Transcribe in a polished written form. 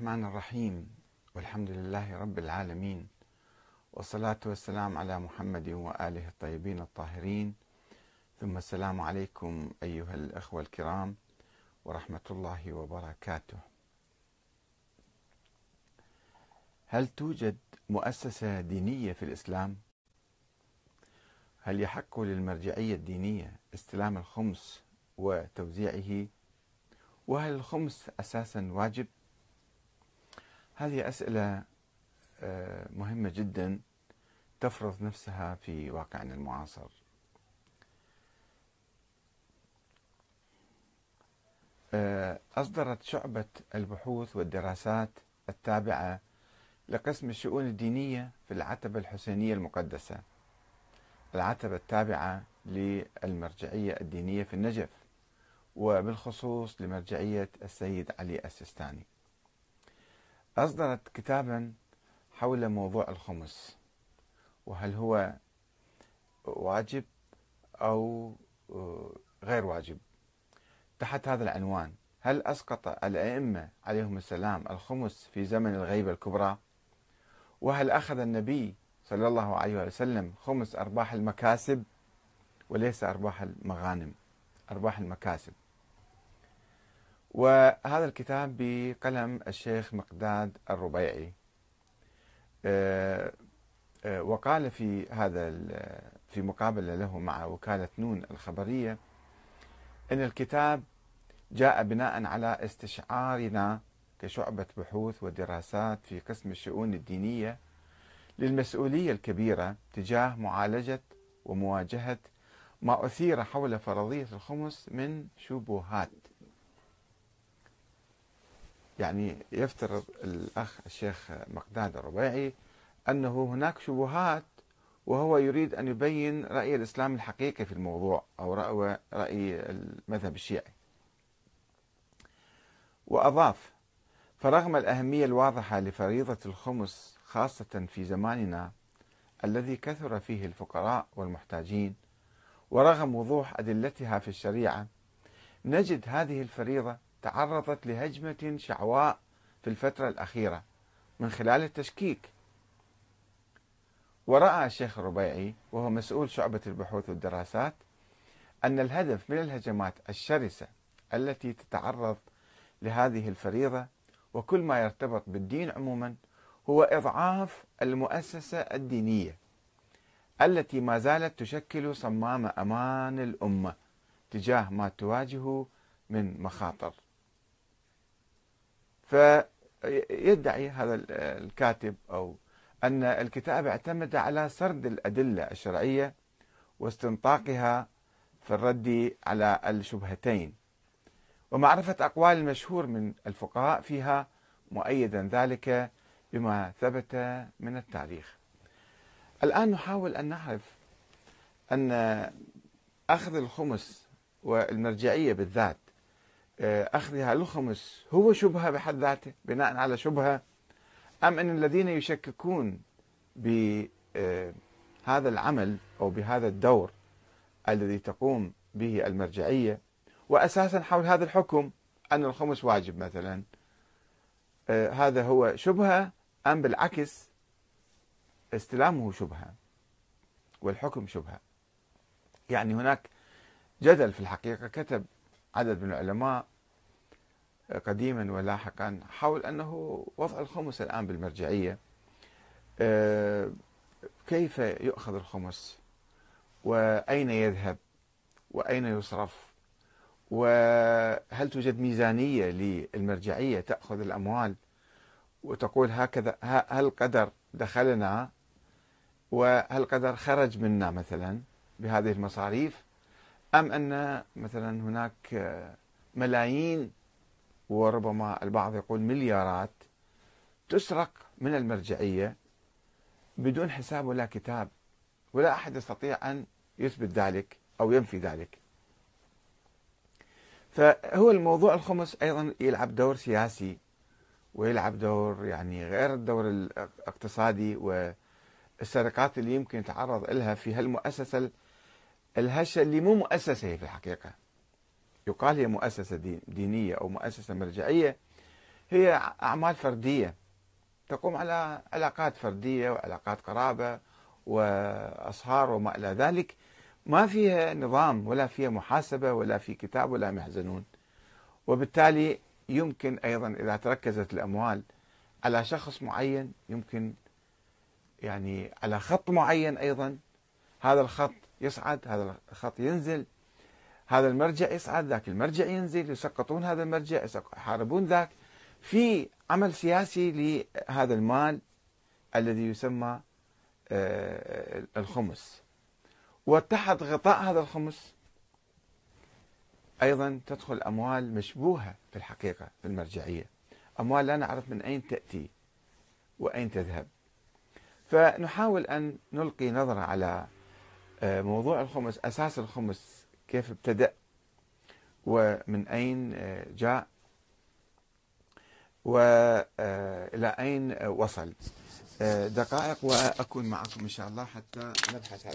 الرحمن الرحيم، والحمد لله رب العالمين، والصلاة والسلام على محمد وآله الطيبين الطاهرين، ثم السلام عليكم أيها الأخوة الكرام ورحمة الله وبركاته. هل توجد مؤسسة دينية في الإسلام؟ هل يحق للمرجعية الدينية استلام الخمس وتوزيعه؟ وهل الخمس أساسا واجب؟ هذه أسئلة مهمة جدا تفرض نفسها في واقعنا المعاصر. أصدرت شعبة البحوث والدراسات التابعة لقسم الشؤون الدينية في العتبة الحسينية المقدسة، العتبة التابعة للمرجعية الدينية في النجف، وبالخصوص لمرجعية السيد علي السيستاني، أصدرت كتابا حول موضوع الخمس، وهل هو واجب أو غير واجب. تحت هذا العنوان: هل أسقط الأئمة عليهم السلام الخمس في زمن الغيبة الكبرى؟ وهل أخذ النبي صلى الله عليه وسلم خمس أرباح المكاسب وليس أرباح المغانم، أرباح المكاسب؟ وهذا الكتاب بقلم الشيخ مقداد الربيعي، وقال في مقابلة له مع وكالة نون الخبرية أن الكتاب جاء بناء على استشعارنا كشعبة بحوث ودراسات في قسم الشؤون الدينية للمسؤولية الكبيرة تجاه معالجة ومواجهة ما أثير حول فرضية الخمس من شبهات. يعني يفترض الأخ الشيخ مقداد الربيعي أنه هناك شبهات، وهو يريد أن يبين رأي الإسلام الحقيقي في الموضوع أو رأي المذهب الشيعي. وأضاف: فرغم الأهمية الواضحة لفريضة الخمس خاصة في زماننا الذي كثر فيه الفقراء والمحتاجين، ورغم وضوح أدلتها في الشريعة، نجد هذه الفريضة تعرضت لهجمة شعواء في الفترة الأخيرة من خلال التشكيك. ورأى الشيخ الربيعي وهو مسؤول شعبة البحوث والدراسات أن الهدف من الهجمات الشرسة التي تتعرض لهذه الفريضة وكل ما يرتبط بالدين عموما هو إضعاف المؤسسة الدينية التي ما زالت تشكل صمام أمان الأمة تجاه ما تواجهه من مخاطر. فيدعي هذا الكاتب أن الكتاب اعتمد على سرد الأدلة الشرعية واستنطاقها في الرد على الشبهتين ومعرفة أقوال المشهور من الفقهاء فيها، مؤيدا ذلك بما ثبت من التاريخ. الآن نحاول أن نعرف أن أخذ الخمس والمرجعية بالذات، أخذها الخمس هو شبهة بحد ذاته بناء على شبهة، أم أن الذين يشككون بهذا العمل أو بهذا الدور الذي تقوم به المرجعية، وأساسا حول هذا الحكم أن الخمس واجب مثلا، هذا هو شبهة أم بالعكس استلامه شبهة والحكم شبهة؟ يعني هناك جدل في الحقيقة كتب عدد من العلماء قديما ولاحقا حول أنه وضع الخمس الآن بالمرجعية، كيف يؤخذ الخمس وأين يذهب وأين يصرف، وهل توجد ميزانية للمرجعية تأخذ الأموال وتقول هكذا هل قدر دخلنا وهل قدر خرج منا مثلا بهذه المصاريف، أم أن مثلا هناك ملايين وربما البعض يقول مليارات تسرق من المرجعية بدون حساب ولا كتاب، ولا أحد يستطيع أن يثبت ذلك أو ينفي ذلك. فهو الموضوع الخمس أيضا يلعب دور سياسي، ويلعب دور يعني غير الدور الاقتصادي والسرقات اللي يمكن يتعرض لها في هالمؤسسة الهشة اللي مو مؤسسة هي في الحقيقة، يقال هي مؤسسة دينية أو مؤسسة مرجعية، هي أعمال فردية تقوم على علاقات فردية وعلاقات قرابة وأصهار وما إلى ذلك، ما فيها نظام ولا فيها محاسبة ولا في كتاب ولا محزنون. وبالتالي يمكن أيضا إذا تركزت الأموال على شخص معين، يمكن يعني على خط معين أيضا، هذا الخط يصعد هذا الخط ينزل، هذا المرجع يصعد ذاك المرجع ينزل، يسقطون هذا المرجع يحاربون ذاك، في عمل سياسي لهذا المال الذي يسمى الخمس. وتحت غطاء هذا الخمس أيضا تدخل أموال مشبوهة في الحقيقة في المرجعية، أموال لا نعرف من أين تأتي وأين تذهب. فنحاول أن نلقي نظرة على موضوع الخمس، أساس الخمس كيف ابتدأ ومن أين جاء وإلى أين وصل. دقائق وأكون معكم إن شاء الله حتى نبحث